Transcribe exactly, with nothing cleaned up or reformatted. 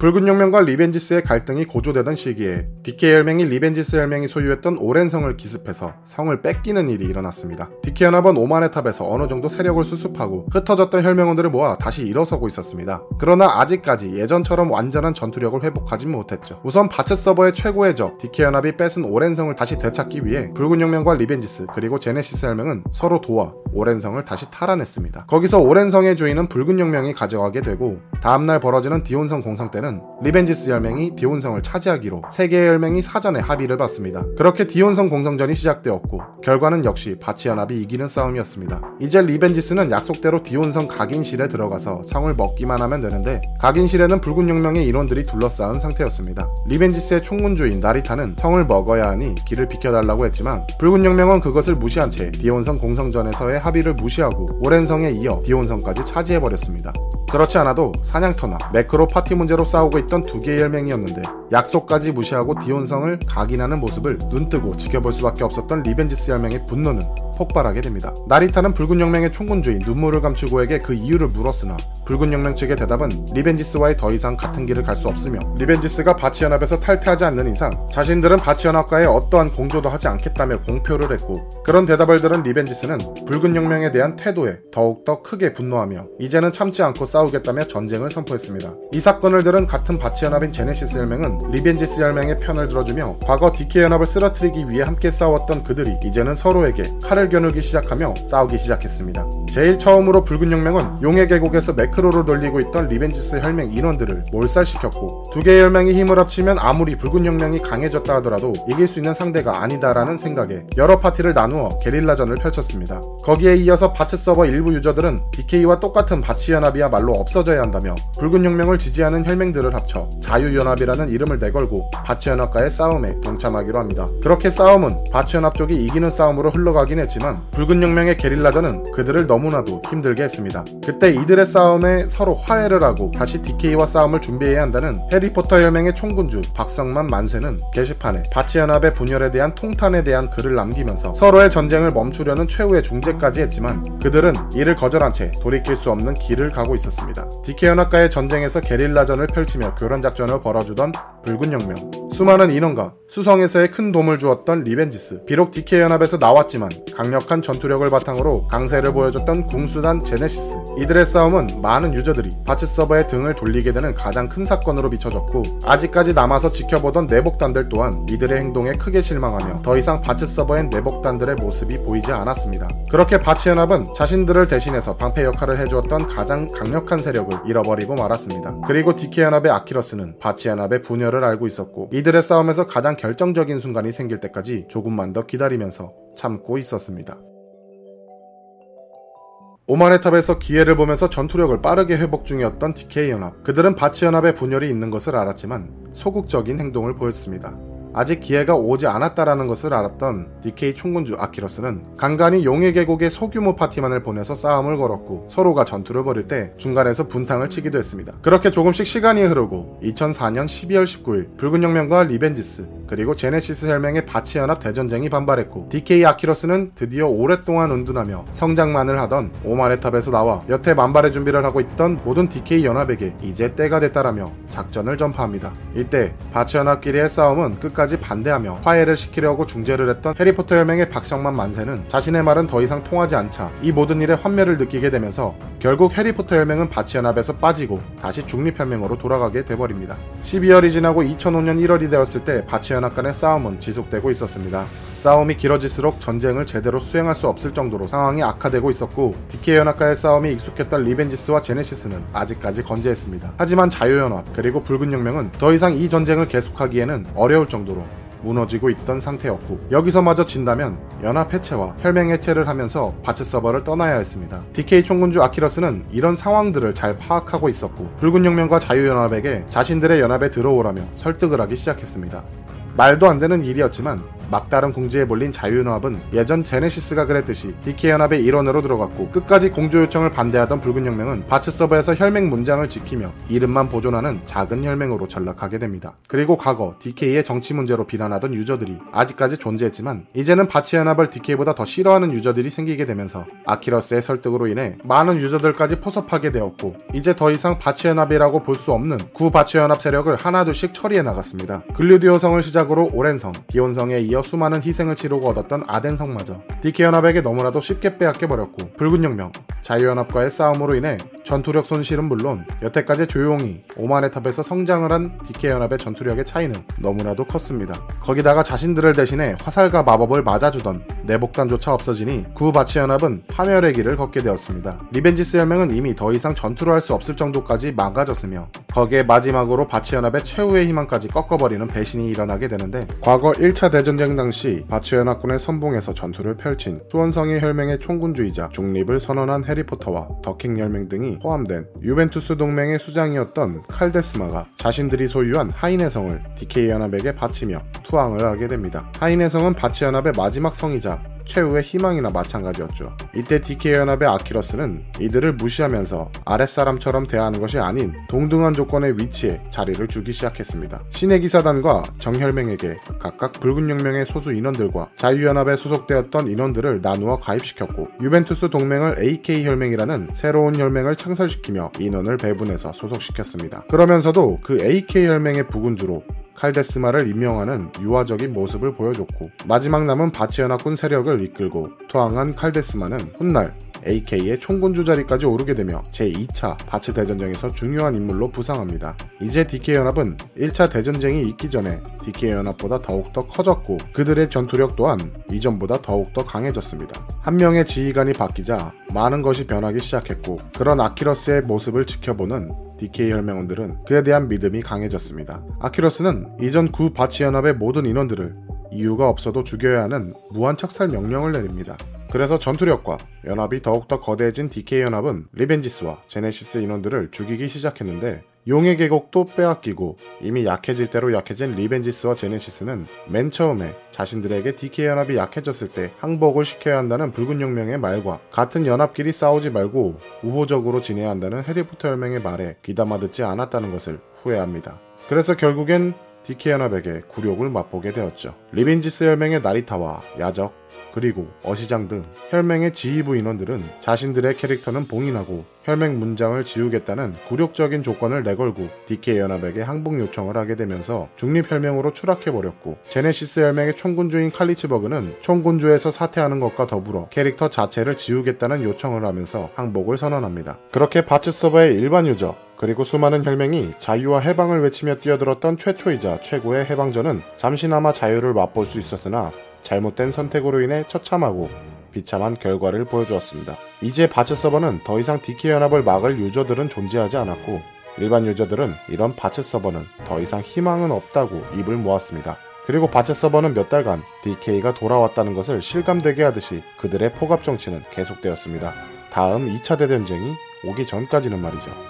붉은혁명과 리벤지스의 갈등이 고조되던 시기에 디케이 혈맹이 리벤지스 혈맹이 소유했던 오렌성을 기습해서 성을 뺏기는 일이 일어났습니다. 디케이 연합은 오만의 탑에서 어느정도 세력을 수습하고 흩어졌던 혈맹원들을 모아 다시 일어서고 있었습니다. 그러나 아직까지 예전처럼 완전한 전투력을 회복하진 못했죠. 우선 바츠 서버의 최고의 적 디케이 연합이 뺏은 오렌성을 다시 되찾기 위해 붉은혁명과 리벤지스 그리고 제네시스 혈맹은 서로 도와 오렌성을 다시 탈환했습니다. 거기서 오렌성의 주인은 붉은혁명이 가져가게 되고 다음날 벌어지는 디온성 공성 때는 리벤지스 혈맹이 디온성을 차지하기로 세 개의 혈맹이 사전에 합의를 받습니다. 그렇게 디온성 공성전이 시작되었고 결과는 역시 바츠 연합이 이기는 싸움이었습니다. 이제 리벤지스는 약속대로 디온성 각인실에 들어가서 성을 먹기만 하면 되는데 각인실에는 붉은혁명의 인원들이 둘러싸은 상태였습니다. 리벤지스의 총군주인 나리타는 성을 먹어야 하니 길을 비켜달라고 했지만 붉은혁명은 그것을 무시한 채 디온성 공성전에서의 합의를 무시하고 오렌성에 이어 디온성까지 차지해버렸습니다. 그렇지 않아도 사냥터나 매크로 파티 문제로 싸우고 있던 두 개의 혈맹이었는데 약속까지 무시하고 디온성을 각인하는 모습을 눈뜨고 지켜볼 수밖에 없었던 리벤지스 혈맹의 분노는 폭발하게 됩니다. 나리타는 붉은혁명의 총군주인 눈물을 감추고에게 그 이유를 물었으나 붉은혁명 측의 대답은 리벤지스와의 더 이상 같은 길을 갈 수 없으며 리벤지스가 바치연합에서 탈퇴하지 않는 이상 자신들은 바치연합과의 어떠한 공조도 하지 않겠다며 공표를 했고 그런 대답을 들은 리벤지스는 붉은혁명에 대한 태도에 더욱더 크게 분노하며 이제는 참지 않고 싸우겠다며 전쟁을 선포했습니다. 이 사건을 들은 같은 바치연합인 제네시스 혈맹은 리벤지스 혈맹의 편을 들어주며 과거 디케이 연합을 쓰러뜨리기 위해 함께 싸웠던 그들이 이제는 서로에게 칼을 겨누기 시작하며 싸우기 시작했습니다. 제일 처음으로 붉은혁명은 용의 계곡에서 매크로로 돌리고 있던 리벤지스 혈맹 인원들을 몰살시켰고 두 개의 혈맹이 힘을 합치면 아무리 붉은혁명이 강해졌다 하더라도 이길 수 있는 상대가 아니다라는 생각에 여러 파티를 나누어 게릴라전을 펼쳤습니다. 거기에 이어서 바츠 서버 일부 유저들은 디케이와 똑같은 바츠 연합이야말로 없어져야 한다며 붉은혁명을 지지하는 혈맹들을 합쳐 자유연합이라는 이름을 내걸고 바츠 연합과의 싸움에 동참하기로 합니다. 그렇게 싸움은 바츠 연합 쪽이 이기는 싸움으로 흘러가긴 했지만 붉은혁명의 게릴라전은 그들을 너무나도 힘들게 했습니다. 그때 이들의 싸움에 서로 화해를 하고 다시 디케이와 싸움을 준비해야 한다는 해리포터 혈맹의 총군주 박성만 만세는 게시판에 바치연합의 분열에 대한 통탄에 대한 글을 남기면서 서로의 전쟁을 멈추려는 최후의 중재까지 했지만 그들은 이를 거절한 채 돌이킬 수 없는 길을 가고 있었습니다. 디케이연합과의 전쟁에서 게릴라전을 펼치며 교란작전을 벌어주던 붉은혁명 수많은 인원과 수성에서의 큰 도움을 주었던 리벤지스 비록 디케이연합에서 나왔지만 강력한 전투력을 바탕으로 강세를 보여줬던 궁수단 제네시스 이들의 싸움은 많은 유저들이 바츠 서버에 등을 돌리게 되는 가장 큰 사건으로 비춰졌고 아직까지 남아서 지켜보던 내복단들 또한 이들의 행동에 크게 실망하며 더 이상 바츠 서버엔 내복단들의 모습이 보이지 않았습니다. 그렇게 바츠 연합은 자신들을 대신해서 방패 역할을 해주었던 가장 강력한 세력을 잃어버리고 말았습니다. 그리고 디케이 연합의 아키러스는 바츠 연합의 분열을 알고 있었고 이들의 싸움에서 가장 결정적인 순간이 생길 때까지 조금만 더 기다리면서 참고 있었습니다. 오만의 탑에서 기회를 보면서 전투력을 빠르게 회복 중이었던 디케이 연합 그들은 바츠 연합의 분열이 있는 것을 알았지만 소극적인 행동을 보였습니다. 아직 기회가 오지 않았다라는 것을 알았던 디케이 총군주 아키러스는 간간히 용의 계곡에 소규모 파티만을 보내서 싸움을 걸었고 서로가 전투를 벌일 때 중간에서 분탕을 치기도 했습니다. 그렇게 조금씩 시간이 흐르고 이천사년 십이월 십구일 붉은혁명과 리벤지스 그리고 제네시스 혈맹의 바츠 연합 대전쟁이 반발했고 디케이 아키러스는 드디어 오랫동안 은둔하며 성장만을 하던 오만의 탑에서 나와 여태 만발의 준비를 하고 있던 모든 디케이 연합에게 이제 때가 됐다라며 작전을 전파합니다. 이때 바츠 연합끼리의 싸움은 끝까지 까지 반대하며 화해를 시키려고 중재를 했던 해리포터 혈맹의 박성만 만세는 자신의 말은 더 이상 통하지 않자 이 모든 일에 환멸을 느끼게 되면서 결국 해리포터 혈맹은 바츠 연합에서 빠지고 다시 중립혈맹으로 돌아가게 돼버립니다. 십이월이 지나고 이천오년 일월이 되었을 때 바츠 연합 간의 싸움은 지속되고 있었습니다. 싸움이 길어질수록 전쟁을 제대로 수행할 수 없을 정도로 상황이 악화되고 있었고 디케이 연합과의 싸움이 익숙했던 리벤지스와 제네시스는 아직까지 건재했습니다. 하지만 자유연합 그리고 붉은혁명은 더 이상 이 전쟁을 계속하기에는 어려울 정도로 무너지고 있던 상태였고 여기서마저 진다면 연합 해체와 혈맹 해체를 하면서 바츠 서버를 떠나야 했습니다. 디케이 총군주 아키러스는 이런 상황들을 잘 파악하고 있었고 붉은혁명과 자유연합에게 자신들의 연합에 들어오라며 설득을 하기 시작했습니다. 말도 안 되는 일이었지만 막다른 공지에 몰린 자유연합은 예전 제네시스가 그랬듯이 디케이 연합의 일원으로 들어갔고, 끝까지 공조 요청을 반대하던 붉은혁명은 바츠 서버에서 혈맹 문장을 지키며 이름만 보존하는 작은 혈맹으로 전락하게 됩니다. 그리고 과거 디케이의 정치 문제로 비난하던 유저들이 아직까지 존재했지만 이제는 바츠 연합을 디케이보다 더 싫어하는 유저들이 생기게 되면서 아키러스의 설득으로 인해 많은 유저들까지 포섭하게 되었고, 이제 더 이상 바츠 연합이라고 볼 수 없는 구 바츠 연합 세력을 하나둘씩 처리해 나갔습니다. 글루디오성을 시작으로 오렌성, 디온성에 이어 수많은 희생을 치르고 얻었던 아덴성마저 디케이 연합에게 너무나도 쉽게 빼앗겨버렸고, 붉은혁명, 자유연합과의 싸움으로 인해 전투력 손실은 물론 여태까지 조용히 오만의 탑에서 성장을 한 디케이 연합의 전투력의 차이는 너무나도 컸습니다. 거기다가 자신들을 대신해 화살과 마법을 맞아주던 내복단조차 없어지니 구 바츠 연합은 파멸의 길을 걷게 되었습니다. 리벤지스 혈맹은 이미 더 이상 전투로 할 수 없을 정도까지 망가졌으며, 거기에 마지막으로 바츠 연합의 최후의 희망까지 꺾어버리는 배신이 일어나게 되는데, 과거 일 차 대전쟁 당시 바츠 연합군의 선봉에서 전투를 펼친 수원성의 혈맹의 총군주이자 중립을 선언한 해리포터와 더킹 혈맹 등이 포함된 유벤투스 동맹의 수장이었던 칼데스마가 자신들이 소유한 하인의 성을 디케이 연합에게 바치며 투항을 하게 됩니다. 하인의 성은 바츠 연합의 마지막 성이자 최후의 희망이나 마찬가지였죠. 이때 디케이 연합의 아키러스는 이들을 무시하면서 아랫사람처럼 대하는 것이 아닌 동등한 조건의 위치에 자리를 주기 시작했습니다. 신의 기사단과 정혈맹에게 각각 붉은혁명의 소수 인원들과 자유연합에 소속되었던 인원들을 나누어 가입시켰고, 유벤투스 동맹을 에이케이 혈맹이라는 새로운 혈맹을 창설시키며 인원을 배분해서 소속시켰습니다. 그러면서도 그 에이케이 혈맹의 부군주로 칼데스마를 임명하는 유화적인 모습을 보여줬고, 마지막 남은 바츠연합군 세력을 이끌고 투항한 칼데스마는 훗날 에이케이의 총군주 자리까지 오르게 되며 제이 차 바츠 대전쟁에서 중요한 인물로 부상합니다. 이제 디케이 연합은 일 차 대전쟁이 있기 전에 디케이 연합보다 더욱더 커졌고, 그들의 전투력 또한 이전보다 더욱더 강해졌습니다. 한 명의 지휘관이 바뀌자 많은 것이 변하기 시작했고, 그런 아키러스의 모습을 지켜보는 디케이 혈맹원들은 그에 대한 믿음이 강해졌습니다. 아키러스는 이전 구 바츠 연합의 모든 인원들을 이유가 없어도 죽여야 하는 무한 착살 명령을 내립니다. 그래서 전투력과 연합이 더욱더 거대해진 디케이 연합은 리벤지스와 제네시스 인원들을 죽이기 시작했는데, 용의 계곡도 빼앗기고 이미 약해질 대로 약해진 리벤지스와 제네시스는 맨 처음에 자신들에게 디케이 연합이 약해졌을 때 항복을 시켜야 한다는 붉은혁명의 말과 같은 연합끼리 싸우지 말고 우호적으로 지내야 한다는 해리포터 혈맹의 말에 귀담아 듣지 않았다는 것을 후회합니다. 그래서 결국엔 디케이 연합에게 굴욕을 맛보게 되었죠. 리벤지스 혈맹의 나리타와 야적, 그리고 어시장 등 혈맹의 지휘부 인원들은 자신들의 캐릭터는 봉인하고 혈맹 문장을 지우겠다는 굴욕적인 조건을 내걸고 디케이 연합에게 항복 요청을 하게 되면서 중립혈맹으로 추락해버렸고, 제네시스 혈맹의 총군주인 칼리츠버그는 총군주에서 사퇴하는 것과 더불어 캐릭터 자체를 지우겠다는 요청을 하면서 항복을 선언합니다. 그렇게 바츠 서버의 일반 유저 그리고 수많은 혈맹이 자유와 해방을 외치며 뛰어들었던 최초이자 최고의 해방전은 잠시나마 자유를 맛볼 수 있었으나 잘못된 선택으로 인해 처참하고 비참한 결과를 보여주었습니다. 이제 바츠 서버는 더 이상 디케이 연합을 막을 유저들은 존재하지 않았고, 일반 유저들은 이런 바츠 서버는 더 이상 희망은 없다고 입을 모았습니다. 그리고 바츠 서버는 몇 달간 디케이가 돌아왔다는 것을 실감되게 하듯이 그들의 포갑 정치는 계속되었습니다. 다음 이 차 대전쟁이 오기 전까지는 말이죠.